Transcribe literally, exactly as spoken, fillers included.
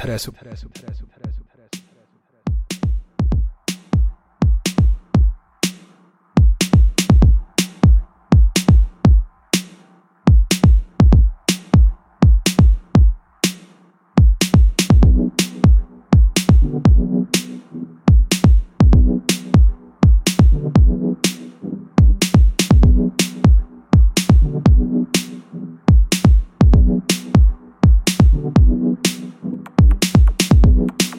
Presu. Thank you.